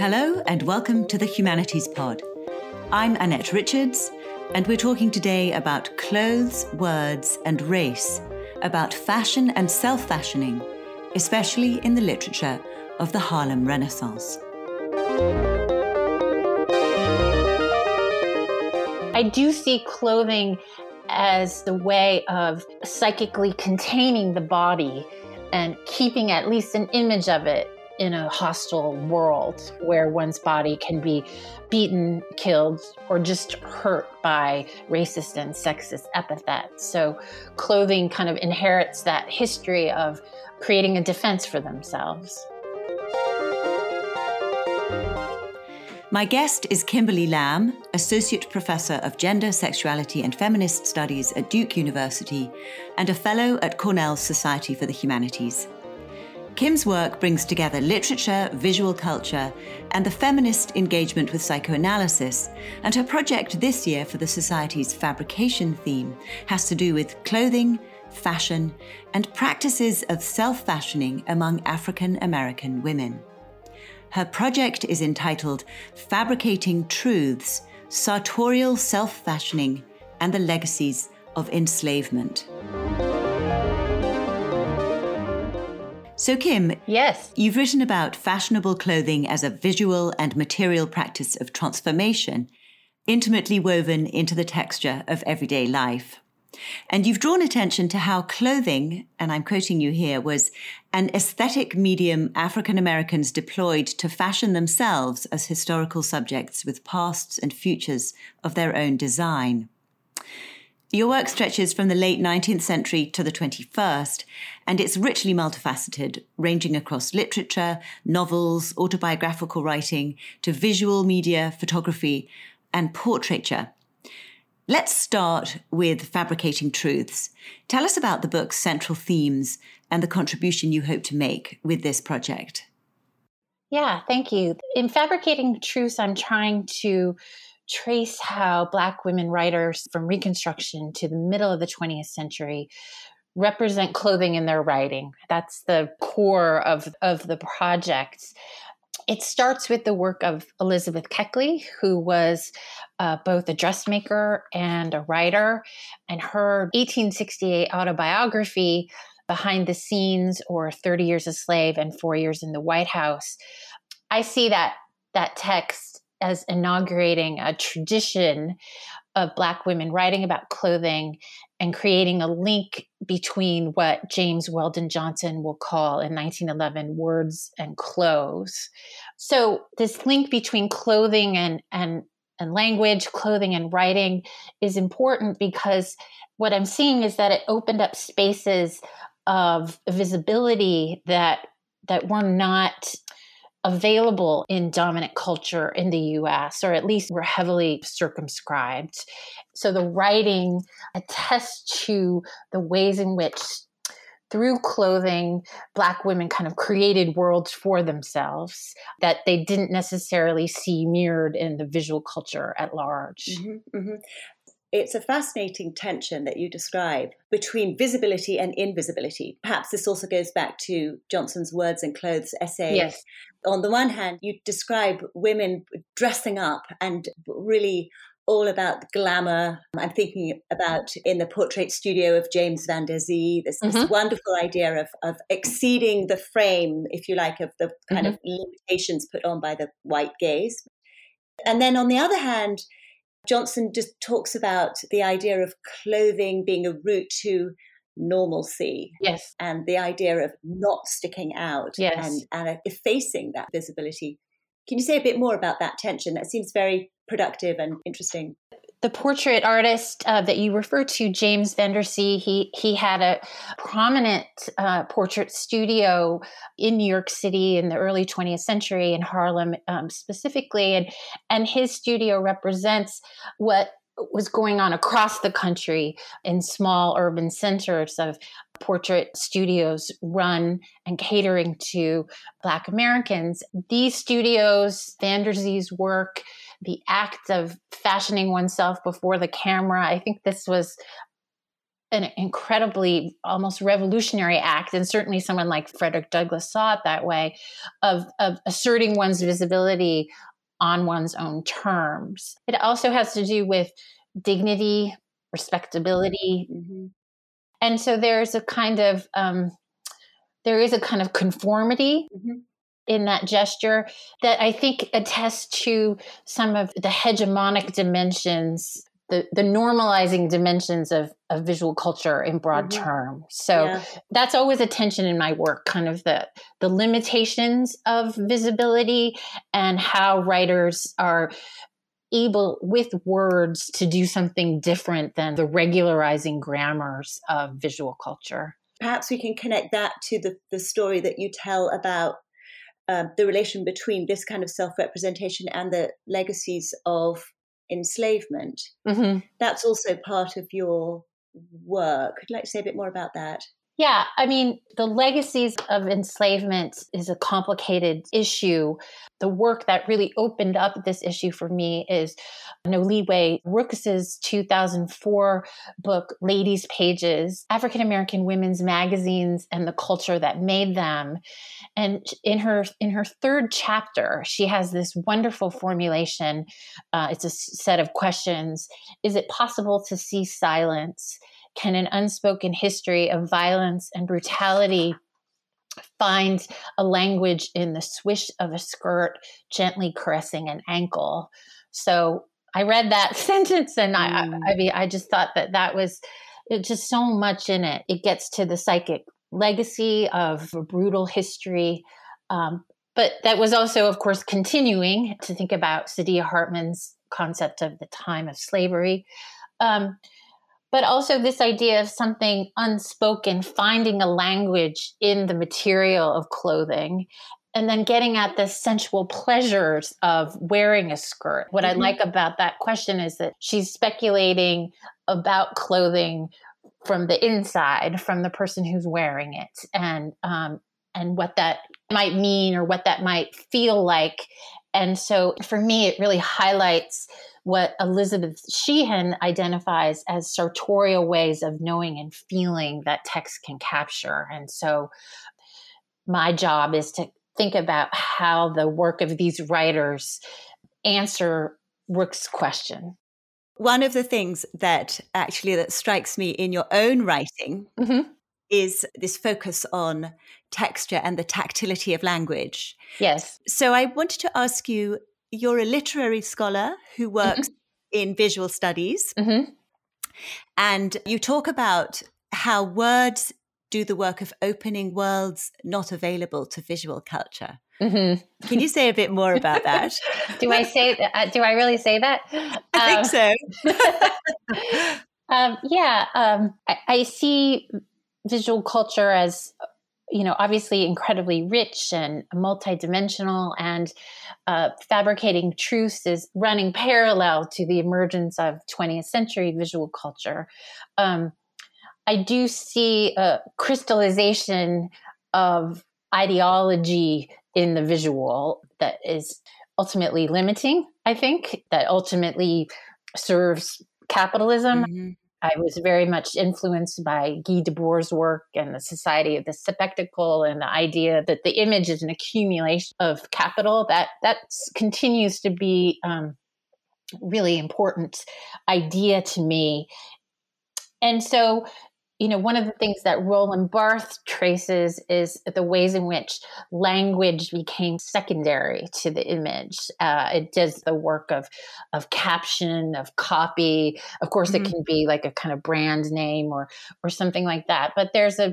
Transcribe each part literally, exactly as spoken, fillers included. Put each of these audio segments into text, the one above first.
Hello and welcome to the Humanities Pod. I'm Annette Richards, and we're talking today about clothes, words, and race, about fashion and self-fashioning, especially in the literature of the Harlem Renaissance. I do see clothing as the way of psychically containing the body and keeping at least an image of it in a hostile world where one's body can be beaten, killed, or just hurt by racist and sexist epithets. So clothing kind of inherits that history of creating a defense for themselves. My guest is Kimberly Lamm, Associate Professor of Gender, Sexuality and Feminist Studies at Duke University and a Fellow at Cornell's Society for the Humanities. Kim's work brings together literature, visual culture, and the feminist engagement with psychoanalysis, and her project this year for the Society's fabrication theme has to do with clothing, fashion, and practices of self-fashioning among African American women. Her project is entitled Fabricating Truths, Sartorial Self-Fashioning and the Legacies of Enslavement. So Kim, yes, you've written about fashionable clothing as a visual and material practice of transformation, intimately woven into the texture of everyday life. And you've drawn attention to how clothing, and I'm quoting you here, was an aesthetic medium African Americans deployed to fashion themselves as historical subjects with pasts and futures of their own design. Your work stretches from the late nineteenth century to the twenty-first, and it's richly multifaceted, ranging across literature, novels, autobiographical writing, to visual media, photography, and portraiture. Let's start with Fabricating Truths. Tell us about the book's central themes and the contribution you hope to make with this project. Yeah, thank you. In Fabricating Truths, I'm trying to trace how Black women writers from Reconstruction to the middle of the twentieth century represent clothing in their writing. That's the core of, of the project. It starts with the work of Elizabeth Keckley, who was uh, both a dressmaker and a writer, and her eighteen sixty-eight autobiography, Behind the Scenes or thirty Years a Slave and Four Years in the White House. I see that that text as inaugurating a tradition of Black women writing about clothing and creating a link between what James Weldon Johnson will call in nineteen eleven words and clothes. So this link between clothing and, and, and language, clothing and writing is important because what I'm seeing is that it opened up spaces of visibility that that were not available in dominant culture in the U S, or at least were heavily circumscribed. So the writing attests to the ways in which, through clothing, Black women kind of created worlds for themselves that they didn't necessarily see mirrored in the visual culture at large. Mm-hmm, mm-hmm. It's a fascinating tension that you describe between visibility and invisibility. Perhaps this also goes back to Johnson's Words and Clothes essay. Yes. On the one hand, you describe women dressing up and really all about glamour. I'm thinking about in the portrait studio of James Van Der Zee, this, mm-hmm. this wonderful idea of, of exceeding the frame, if you like, of the kind mm-hmm. of limitations put on by the white gaze. And then on the other hand, Johnson just talks about the idea of clothing being a route to normalcy. Yes. And the idea of not sticking out. Yes. and, and effacing that visibility. Can you say a bit more about that tension? That seems very productive and interesting. The portrait artist uh, that you refer to, James Van Der Zee, he, he had a prominent uh, portrait studio in New York City in the early twentieth century, in Harlem um, specifically. And, and his studio represents what was going on across the country in small urban centers of portrait studios run and catering to Black Americans. These studios, Van Der Zee's work, the act of fashioning oneself before the camera, I think this was an incredibly almost revolutionary act. And certainly someone like Frederick Douglass saw it that way, of, of asserting one's visibility on one's own terms. It also has to do with dignity, respectability. Mm-hmm. And so there's a kind of, um, there is a kind of conformity mm-hmm. in that gesture that I think attests to some of the hegemonic dimensions, the, the normalizing dimensions of, of visual culture in broad mm-hmm. terms. So yeah. that's always a tension in my work, kind of the, the limitations of visibility and how writers are able with words to do something different than the regularizing grammars of visual culture. Perhaps we can connect that to the, the story that you tell about uh, the relation between this kind of self-representation and the legacies of enslavement. Mm-hmm. That's also part of your work. I'd like to say a bit more about that. Yeah, I mean, the legacies of enslavement is a complicated issue. The work that really opened up this issue for me is Noliwe Rooks' two thousand four book, Ladies' Pages: African American Women's Magazines and the Culture That Made Them. And in her in her third chapter, she has this wonderful formulation. Uh, it's a set of questions. Is it possible to see silence? Can an unspoken history of violence and brutality find a language in the swish of a skirt gently caressing an ankle? So I read that sentence and I, mm. I, I mean, I just thought that that was it, just so much in it. It gets to the psychic legacy of a brutal history. Um, but that was also, of course, continuing to think about Sadia Hartman's concept of the time of slavery. Um, But also this idea of something unspoken, finding a language in the material of clothing, and then getting at the sensual pleasures of wearing a skirt. What mm-hmm. I like about that question is that she's speculating about clothing from the inside, from the person who's wearing it, and um, and what that might mean or what that might feel like. And so for me, it really highlights what Elizabeth Sheehan identifies as sartorial ways of knowing and feeling that text can capture. And so my job is to think about how the work of these writers answer Rook's question. One of the things that actually that strikes me in your own writing mm-hmm. is this focus on texture and the tactility of language. Yes. So I wanted to ask you, you're a literary scholar who works mm-hmm. in visual studies, mm-hmm. and you talk about how words do the work of opening worlds not available to visual culture. Mm-hmm. Can you say a bit more about that? do I say? Uh, do I really say that? I um, think so. um, yeah, um, I, I see visual culture as, you know, obviously incredibly rich and multidimensional, and uh, fabricating truths is running parallel to the emergence of twentieth century visual culture. Um, I do see a crystallization of ideology in the visual that is ultimately limiting, I think, that ultimately serves capitalism. Mm-hmm. I was very much influenced by Guy Debord's work and the Society of the Spectacle and the idea that the image is an accumulation of capital. That that continues to be um, really important idea to me. And so, you know, one of the things that Roland Barthes traces is the ways in which language became secondary to the image. Uh, it does the work of, of caption, of copy. Of course, mm-hmm. it can be like a kind of brand name or, or something like that. But there's a,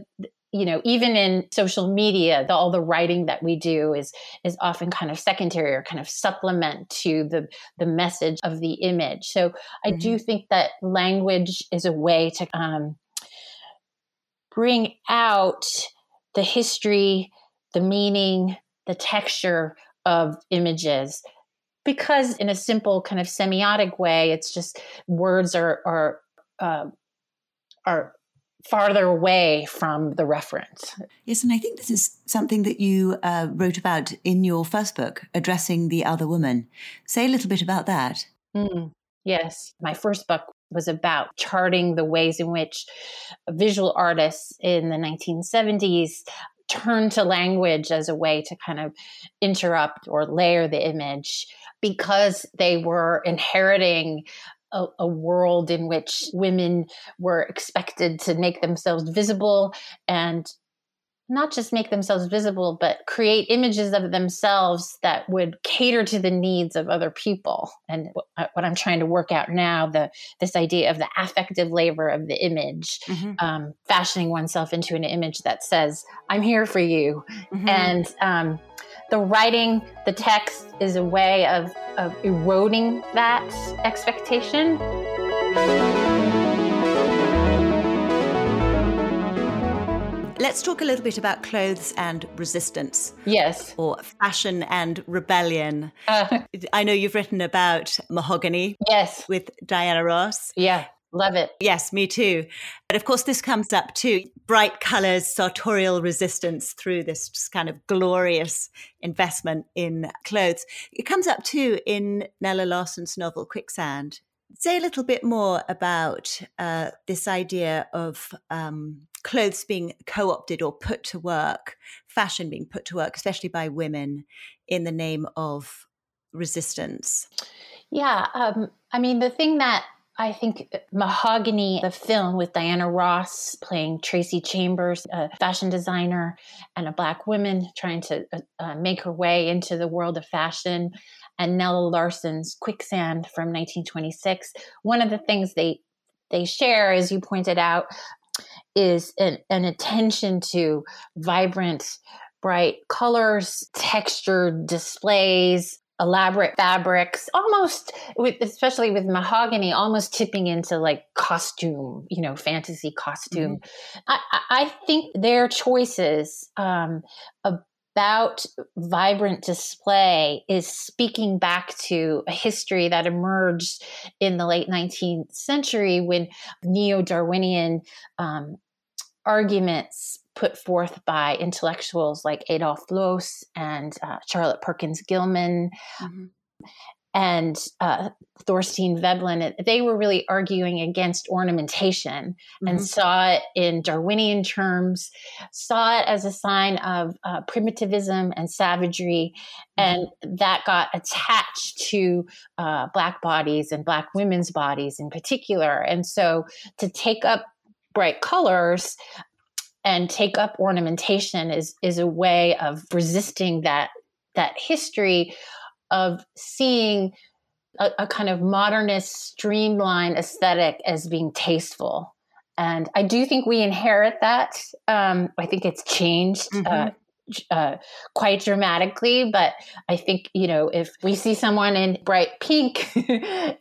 you know, even in social media, the, all the writing that we do is, is often kind of secondary or kind of supplement to the, the message of the image. So I mm-hmm. do think that language is a way to, um, bring out the history, the meaning, the texture of images. Because in a simple kind of semiotic way, it's just words are are uh, are farther away from the reference. Yes, and I think this is something that you uh, wrote about in your first book, Addressing the Other Woman. Say a little bit about that. Mm, yes, my first book was about charting the ways in which visual artists in the nineteen seventies turned to language as a way to kind of interrupt or layer the image, because they were inheriting A, a world in which women were expected to make themselves visible, and not just make themselves visible, but create images of themselves that would cater to the needs of other people. And w- what I'm trying to work out now, the this idea of the affective labor of the image, mm-hmm. um, fashioning oneself into an image that says, I'm here for you. Mm-hmm. And um, the writing, the text is a way of of eroding that expectation. Let's talk a little bit about clothes and resistance. Yes. Or fashion and rebellion. Uh, I know you've written about Mahogany. Yes. With Diana Ross. Yeah. Love it. Yes, me too. But of course, this comes up too. Bright colors, sartorial resistance through this just kind of glorious investment in clothes. It comes up too in Nella Larsen's novel Quicksand. Say a little bit more about uh, this idea of um, clothes being co-opted or put to work, fashion being put to work, especially by women, in the name of resistance. Yeah. Um, I mean, the thing that I think Mahogany, the film with Diana Ross playing Tracy Chambers, a fashion designer and a Black woman trying to uh, make her way into the world of fashion, and Nella Larsen's Quicksand from nineteen twenty-six. One of the things they they share, as you pointed out, is an, an attention to vibrant, bright colors, textured displays, elaborate fabrics, almost with, especially with Mahogany, almost tipping into like costume, you know, fantasy costume. Mm-hmm. I, I think their choices um, about vibrant display is speaking back to a history that emerged in the late nineteenth century when neo-Darwinian um, arguments put forth by intellectuals like Adolf Loos and uh, Charlotte Perkins Gilman, mm-hmm. and uh, Thorstein Veblen, they were really arguing against ornamentation, mm-hmm. and saw it in Darwinian terms, saw it as a sign of uh, primitivism and savagery, mm-hmm. and that got attached to uh, Black bodies and Black women's bodies in particular. And so to take up bright colors and take up ornamentation is is a way of resisting that that history of seeing a, a kind of modernist, streamlined aesthetic as being tasteful. And I do think we inherit that. Um, I think it's changed mm-hmm. uh, uh, quite dramatically. But I think, you know, if we see someone in bright pink,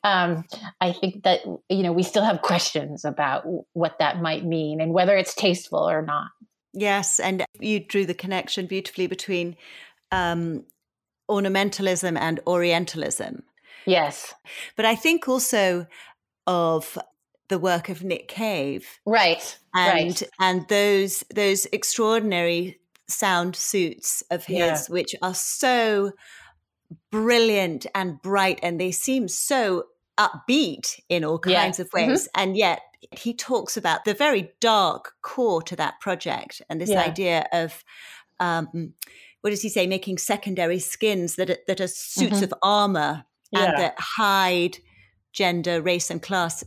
um, I think that, you know, we still have questions about what that might mean and whether it's tasteful or not. Yes. And you drew the connection beautifully between um, ornamentalism and Orientalism. Yes. But I think also of the work of Nick Cave. Right. And, right. and those, those extraordinary sound suits of his, yeah. which are so brilliant and bright, and they seem so upbeat in all kinds yeah. of ways. Mm-hmm. And yet he talks about the very dark core to that project, and this yeah. idea of, um, what does he say, making secondary skins that are, that are suits mm-hmm. of armor yeah. and that hide gender, race, and class.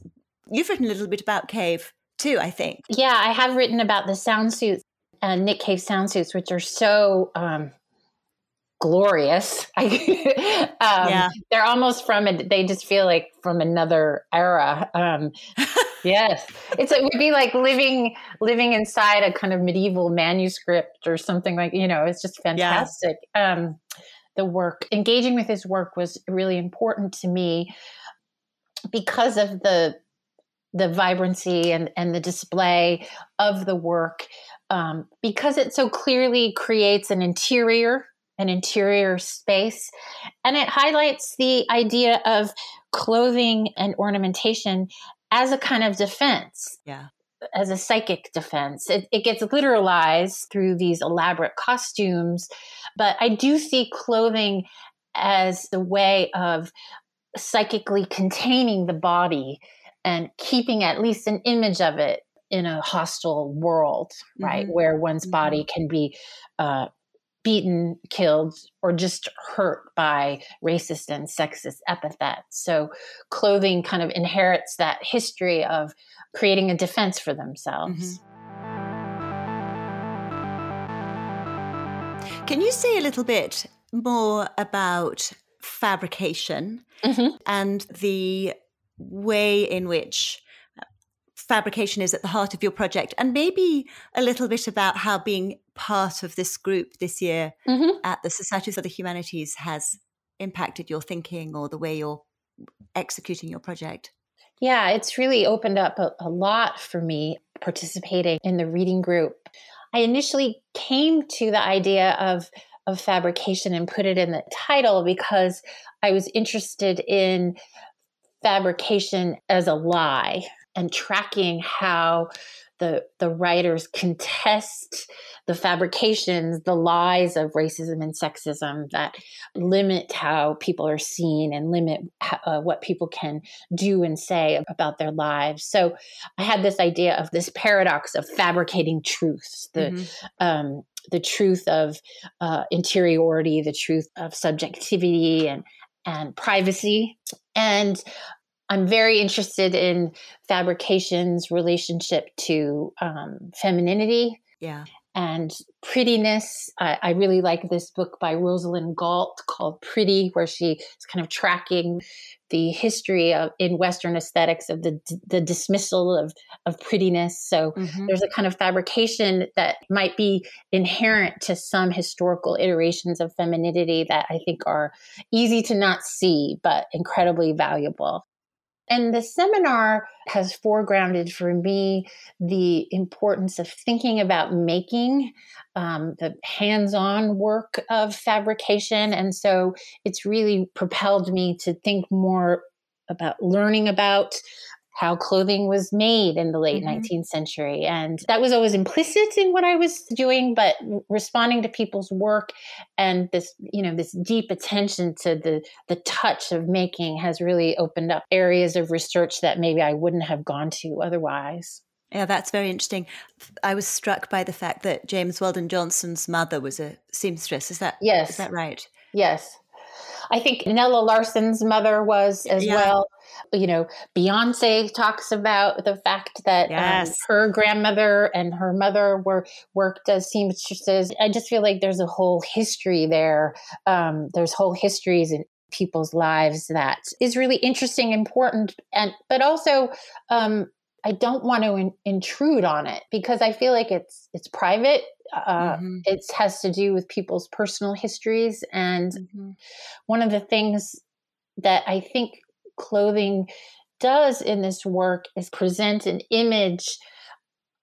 You've written a little bit about Cave too, I think. Yeah, I have written about the sound suits, uh, Nick Cave sound suits, which are so um, glorious. um, yeah. They're almost from, a, they just feel like from another era. Um, yes. It's, it would be like living living inside a kind of medieval manuscript or something, like, you know, it's just fantastic. Yeah. Um, the work, engaging with his work was really important to me because of the the vibrancy and, and the display of the work, um, because it so clearly creates an interior, an interior space. And it highlights the idea of clothing and ornamentation as a kind of defense, yeah. as a psychic defense. It, it gets literalized through these elaborate costumes. But I do see clothing as the way of psychically containing the body and keeping at least an image of it in a hostile world, right? Mm-hmm. Where one's mm-hmm. body can be uh, beaten, killed, or just hurt by racist and sexist epithets. So clothing kind of inherits that history of creating a defense for themselves. Mm-hmm. Can you say a little bit more about fabrication mm-hmm. and the way in which fabrication is at the heart of your project, and maybe a little bit about how being part of this group this year mm-hmm. at the Society for the Humanities has impacted your thinking or the way you're executing your project? Yeah, it's really opened up a, a lot for me participating in the reading group. I initially came to the idea of of fabrication and put it in the title because I was interested in fabrication as a lie and tracking how the the writers contest the fabrications, the lies of racism and sexism that limit how people are seen and limit uh, what people can do and say about their lives. So I had this idea of this paradox of fabricating truths, the mm-hmm. um, the truth of uh, interiority, the truth of subjectivity and and privacy. And I'm very interested in fabrication's relationship to um, femininity yeah. and prettiness. I, I really like this book by Rosalind Galt called Pretty, where she is kind of tracking the history of in Western aesthetics of the the dismissal of, of prettiness. So mm-hmm. there's a kind of fabrication that might be inherent to some historical iterations of femininity that I think are easy to not see, but incredibly valuable. And the seminar has foregrounded for me the importance of thinking about making, um, the hands-on work of fabrication. And so it's really propelled me to think more about learning about how clothing was made in the late mm-hmm. nineteenth century. And that was always implicit in what I was doing, but responding to people's work and this, you know, this deep attention to the, the touch of making has really opened up areas of research that maybe I wouldn't have gone to otherwise. Yeah, that's very interesting. I was struck by the fact that James Weldon Johnson's mother was a seamstress. Is that, yes. Is that right? Yes. I think Nella Larsen's mother was as yeah. well. You know, Beyonce talks about the fact that yes. um, her grandmother and her mother were worked as seamstresses. I just feel like there's a whole history there. Um, there's whole histories in people's lives that is really interesting, important, and but also um, I don't want to in- intrude on it because I feel like it's it's private. Uh, mm-hmm. It has to do with people's personal histories. And mm-hmm. one of the things that I think clothing does in this work is present an image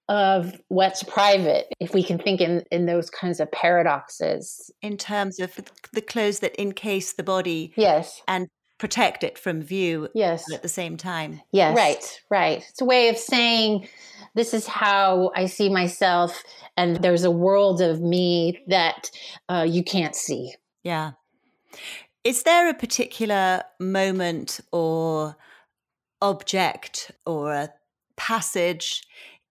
of what's private, if we can think in, in those kinds of paradoxes. In terms of the clothes that encase the body. Yes. And protect it from view yes. at the same time. Yes. Right, right. It's a way of saying, this is how I see myself, and there's a world of me that uh, you can't see. Yeah. Is there a particular moment or object or a passage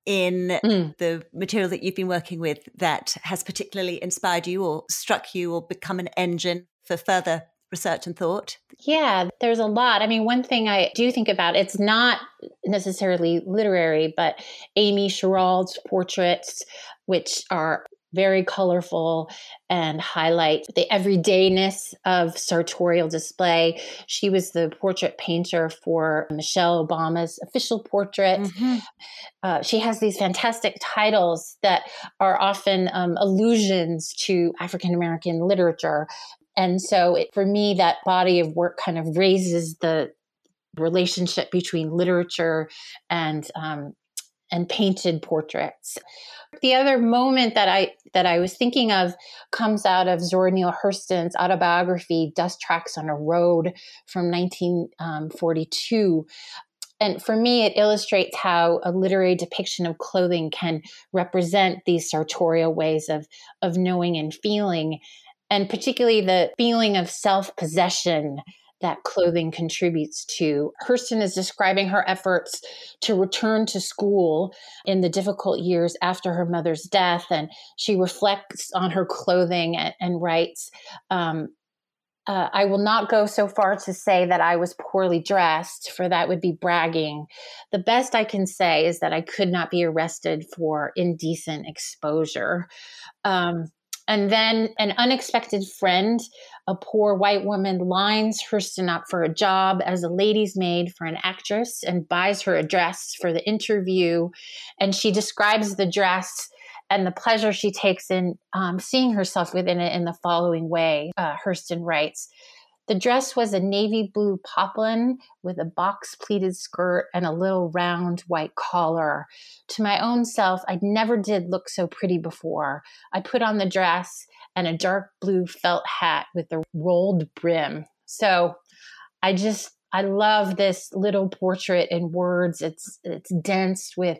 in mm. the material that you've been working with that has particularly inspired you or struck you or become an engine for further research and thought? Yeah, there's a lot. I mean, one thing I do think about, it's not necessarily literary, but Amy Sherald's portraits, which are very colorful and highlight the everydayness of sartorial display. She was the portrait painter for Michelle Obama's official portrait. Mm-hmm. Uh, she has these fantastic titles that are often um, allusions to African-American literature. And so it, for me, that body of work kind of raises the relationship between literature and um, and painted portraits. The other moment that I that I was thinking of comes out of Zora Neale Hurston's autobiography, Dust Tracks on a Road from nineteen forty-two. And for me, it illustrates how a literary depiction of clothing can represent these sartorial ways of of knowing and feeling, and particularly the feeling of self-possession that clothing contributes to. Hurston is describing her efforts to return to school in the difficult years after her mother's death, and she reflects on her clothing and, and writes, um, Uh, I will not go so far to say that I was poorly dressed, for that would be bragging. The best I can say is that I could not be arrested for indecent exposure. Um, and then an unexpected friend, a poor white woman, lines Hurston up for a job as a lady's maid for an actress and buys her a dress for the interview. And she describes the dress and the pleasure she takes in um, seeing herself within it in the following way. uh, Hurston writes, "The dress was a navy blue poplin with a box pleated skirt and a little round white collar. To my own self, I never did look so pretty before. I put on the dress and a dark blue felt hat with a rolled brim." So I just, I love this little portrait in words. It's, it's dense with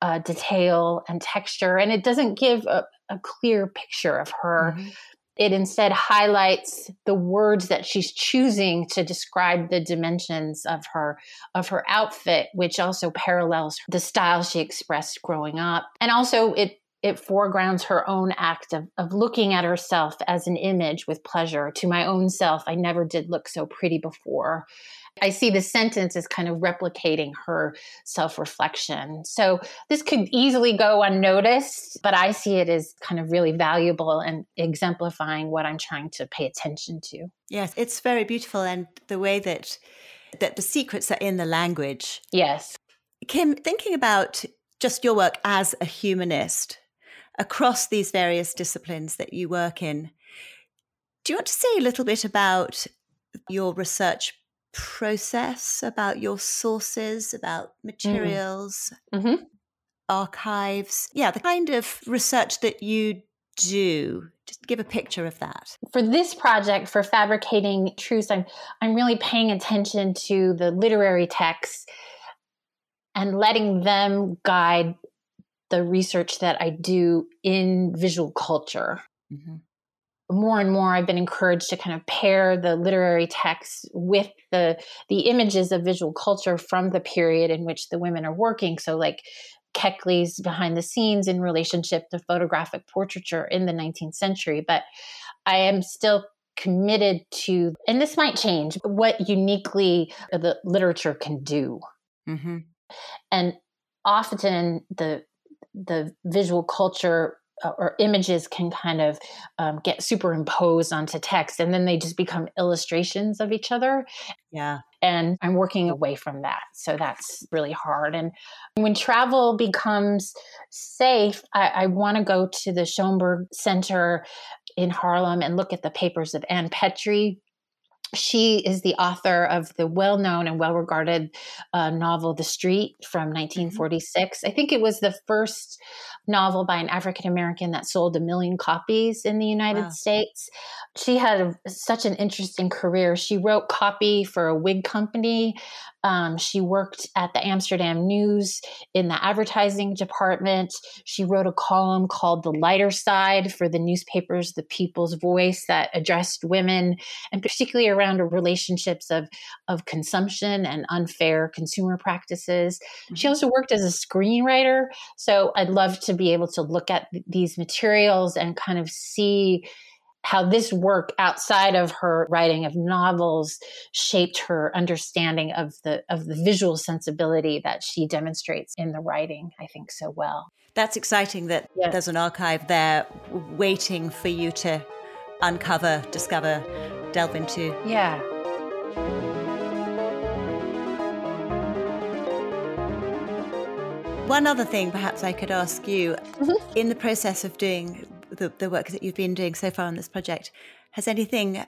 Uh, detail and texture, and it doesn't give a, a clear picture of her. Mm-hmm. It instead highlights the words that she's choosing to describe the dimensions of her of her outfit, which also parallels the style she expressed growing up. And also it it foregrounds her own act of, of looking at herself as an image with pleasure. To my own self, I never did look so pretty before. I see the sentence as kind of replicating her self-reflection. So this could easily go unnoticed, but I see it as kind of really valuable and exemplifying what I'm trying to pay attention to. Yes, it's very beautiful, and the way that that the secrets are in the language. Yes. Kim, thinking about just your work as a humanist across these various disciplines that you work in, do you want to say a little bit about your research process, about your sources, about materials, mm-hmm. archives, yeah, the kind of research that you do? Just give a picture of that. For this project, for Fabricating Truths, I'm I'm really paying attention to the literary texts and letting them guide the research that I do in visual culture. Mm-hmm. More and more, I've been encouraged to kind of pair the literary texts with the the images of visual culture from the period in which the women are working. So like Keckley's Behind the Scenes in relationship to photographic portraiture in the nineteenth century. But I am still committed to, and this might change, what uniquely the literature can do. Mm-hmm. And often the the visual culture or images can kind of um, get superimposed onto text, and then they just become illustrations of each other. Yeah. And I'm working away from that. So that's really hard. And when travel becomes safe, I, I want to go to the Schoenberg Center in Harlem and look at the papers of Ann Petrie. She is the author of the well-known and well-regarded uh, novel, The Street, from nineteen forty-six. I think it was the first novel by an African-American that sold a million copies in the United wow. States. She had a, such an interesting career. She wrote copy for a wig company. Um, she worked at the Amsterdam News in the advertising department. She wrote a column called The Lighter Side for the newspapers, The People's Voice, that addressed women, and particularly around relationships of, of consumption and unfair consumer practices. She also worked as a screenwriter. So I'd love to be able to look at th- these materials and kind of see how this work outside of her writing of novels shaped her understanding of the of the visual sensibility that she demonstrates in the writing, I think, so well. That's exciting that yes. there's an archive there waiting for you to uncover, discover, delve into. Yeah. One other thing perhaps I could ask you, mm-hmm. in the process of doing The, the work that you've been doing so far on this project, has anything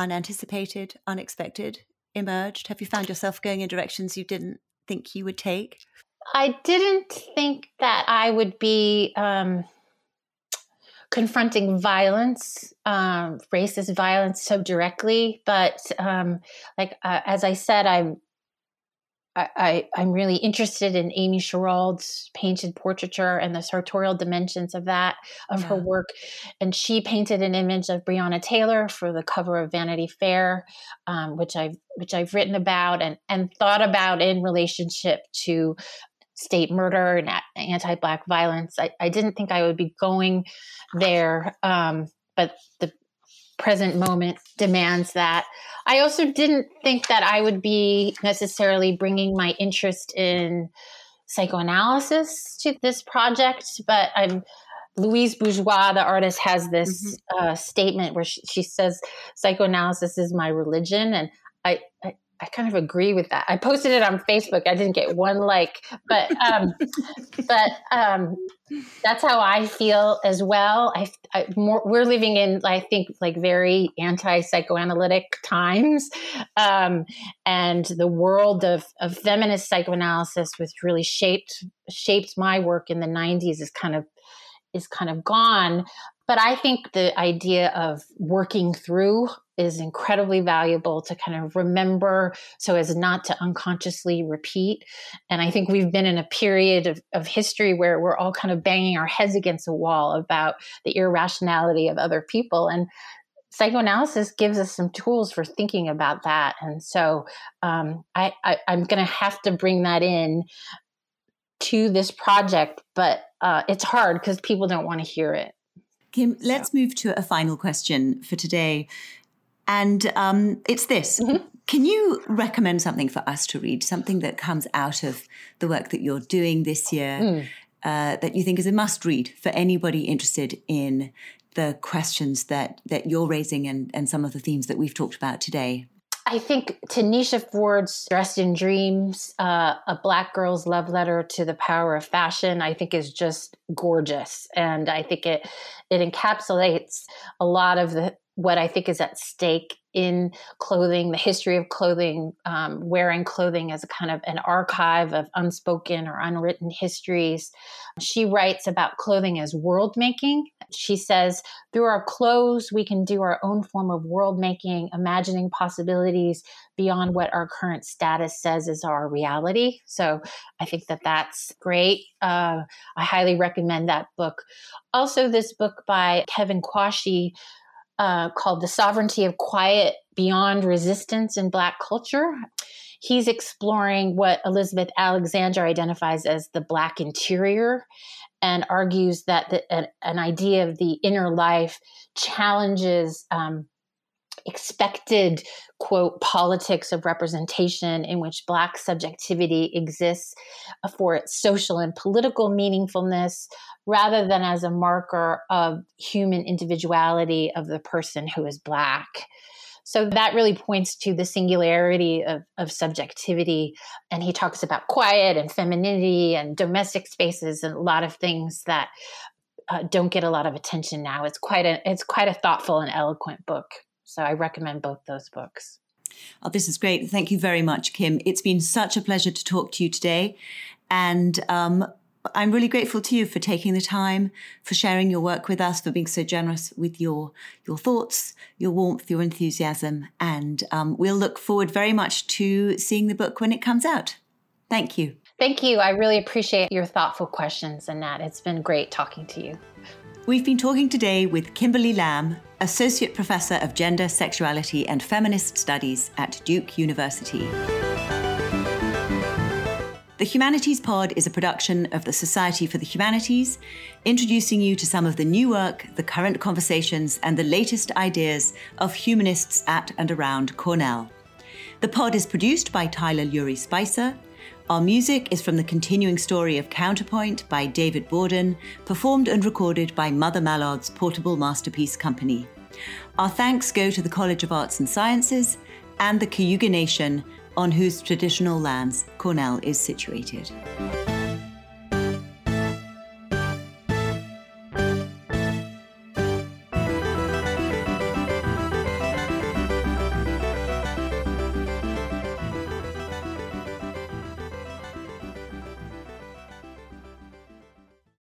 unanticipated, unexpected emerged? Have you found yourself going in directions you didn't think you would take? I didn't think that I would be um, confronting violence, um, racist violence so directly. But um, like uh, as I said, I'm I, I, I'm really interested in Amy Sherald's painted portraiture and the sartorial dimensions of that, of yeah. her work. And she painted an image of Breonna Taylor for the cover of Vanity Fair, um, which I've, which I've written about and, and thought about in relationship to state murder and anti-Black violence. I, I didn't think I would be going there, um, but the present moment demands that. I also didn't think that I would be necessarily bringing my interest in psychoanalysis to this project, but I'm Louise Bourgeois, the artist, has this mm-hmm. uh, statement where she, she says, psychoanalysis is my religion. And I, I I kind of agree with that. I posted it on Facebook. I didn't get one like, but um, but um, that's how I feel as well. I, I more, we're living in, I think, like very anti-psychoanalytic times, um, and the world of, of feminist psychoanalysis, which really shaped shaped my work in the nineties, is kind of is kind of gone. But I think the idea of working through is incredibly valuable to kind of remember so as not to unconsciously repeat. And I think we've been in a period of, of history where we're all kind of banging our heads against a wall about the irrationality of other people. And psychoanalysis gives us some tools for thinking about that. And so um, I, I, I'm going to have to bring that in to this project, but uh, it's hard because people don't want to hear it. Kim, so. Let's move to a final question for today. And um, it's this. Mm-hmm. Can you recommend something for us to read, something that comes out of the work that you're doing this year mm. uh, that you think is a must-read for anybody interested in the questions that, that you're raising and, and some of the themes that we've talked about today? I think Tanisha Ford's Dressed in Dreams, uh, A Black Girl's Love Letter to the Power of Fashion, I think is just gorgeous. And I think it it encapsulates a lot of the what I think is at stake in clothing, the history of clothing, um, wearing clothing as a kind of an archive of unspoken or unwritten histories. She writes about clothing as world making. She says, through our clothes, we can do our own form of world making, imagining possibilities beyond what our current status says is our reality. So I think that that's great. Uh, I highly recommend that book. Also, this book by Kevin Quashie, Uh, called The Sovereignty of Quiet Beyond Resistance in Black Culture. He's exploring what Elizabeth Alexander identifies as the Black interior and argues that the, an, an idea of the inner life challenges um, expected, quote, politics of representation in which Black subjectivity exists for its social and political meaningfulness, rather than as a marker of human individuality of the person who is Black. So that really points to the singularity of, of subjectivity. And he talks about quiet and femininity and domestic spaces and a lot of things that uh, don't get a lot of attention now. It's quite a, it's quite a thoughtful and eloquent book. So I recommend both those books. Oh, this is great. Thank you very much, Kim. It's been such a pleasure to talk to you today. And um, I'm really grateful to you for taking the time, for sharing your work with us, for being so generous with your your thoughts, your warmth, your enthusiasm. And um, we'll look forward very much to seeing the book when it comes out. Thank you. Thank you. I really appreciate your thoughtful questions, Annette. It's been great talking to you. We've been talking today with Kimberly Lamm, Associate Professor of Gender, Sexuality and Feminist Studies at Duke University. The Humanities Pod is a production of the Society for the Humanities, introducing you to some of the new work, the current conversations, and the latest ideas of humanists at and around Cornell. The pod is produced by Tyler Lurie Spicer. Our music is from The Continuing Story of Counterpoint by David Borden, performed and recorded by Mother Mallard's Portable Masterpiece Company. Our thanks go to the College of Arts and Sciences and the Cayuga Nation, on whose traditional lands Cornell is situated.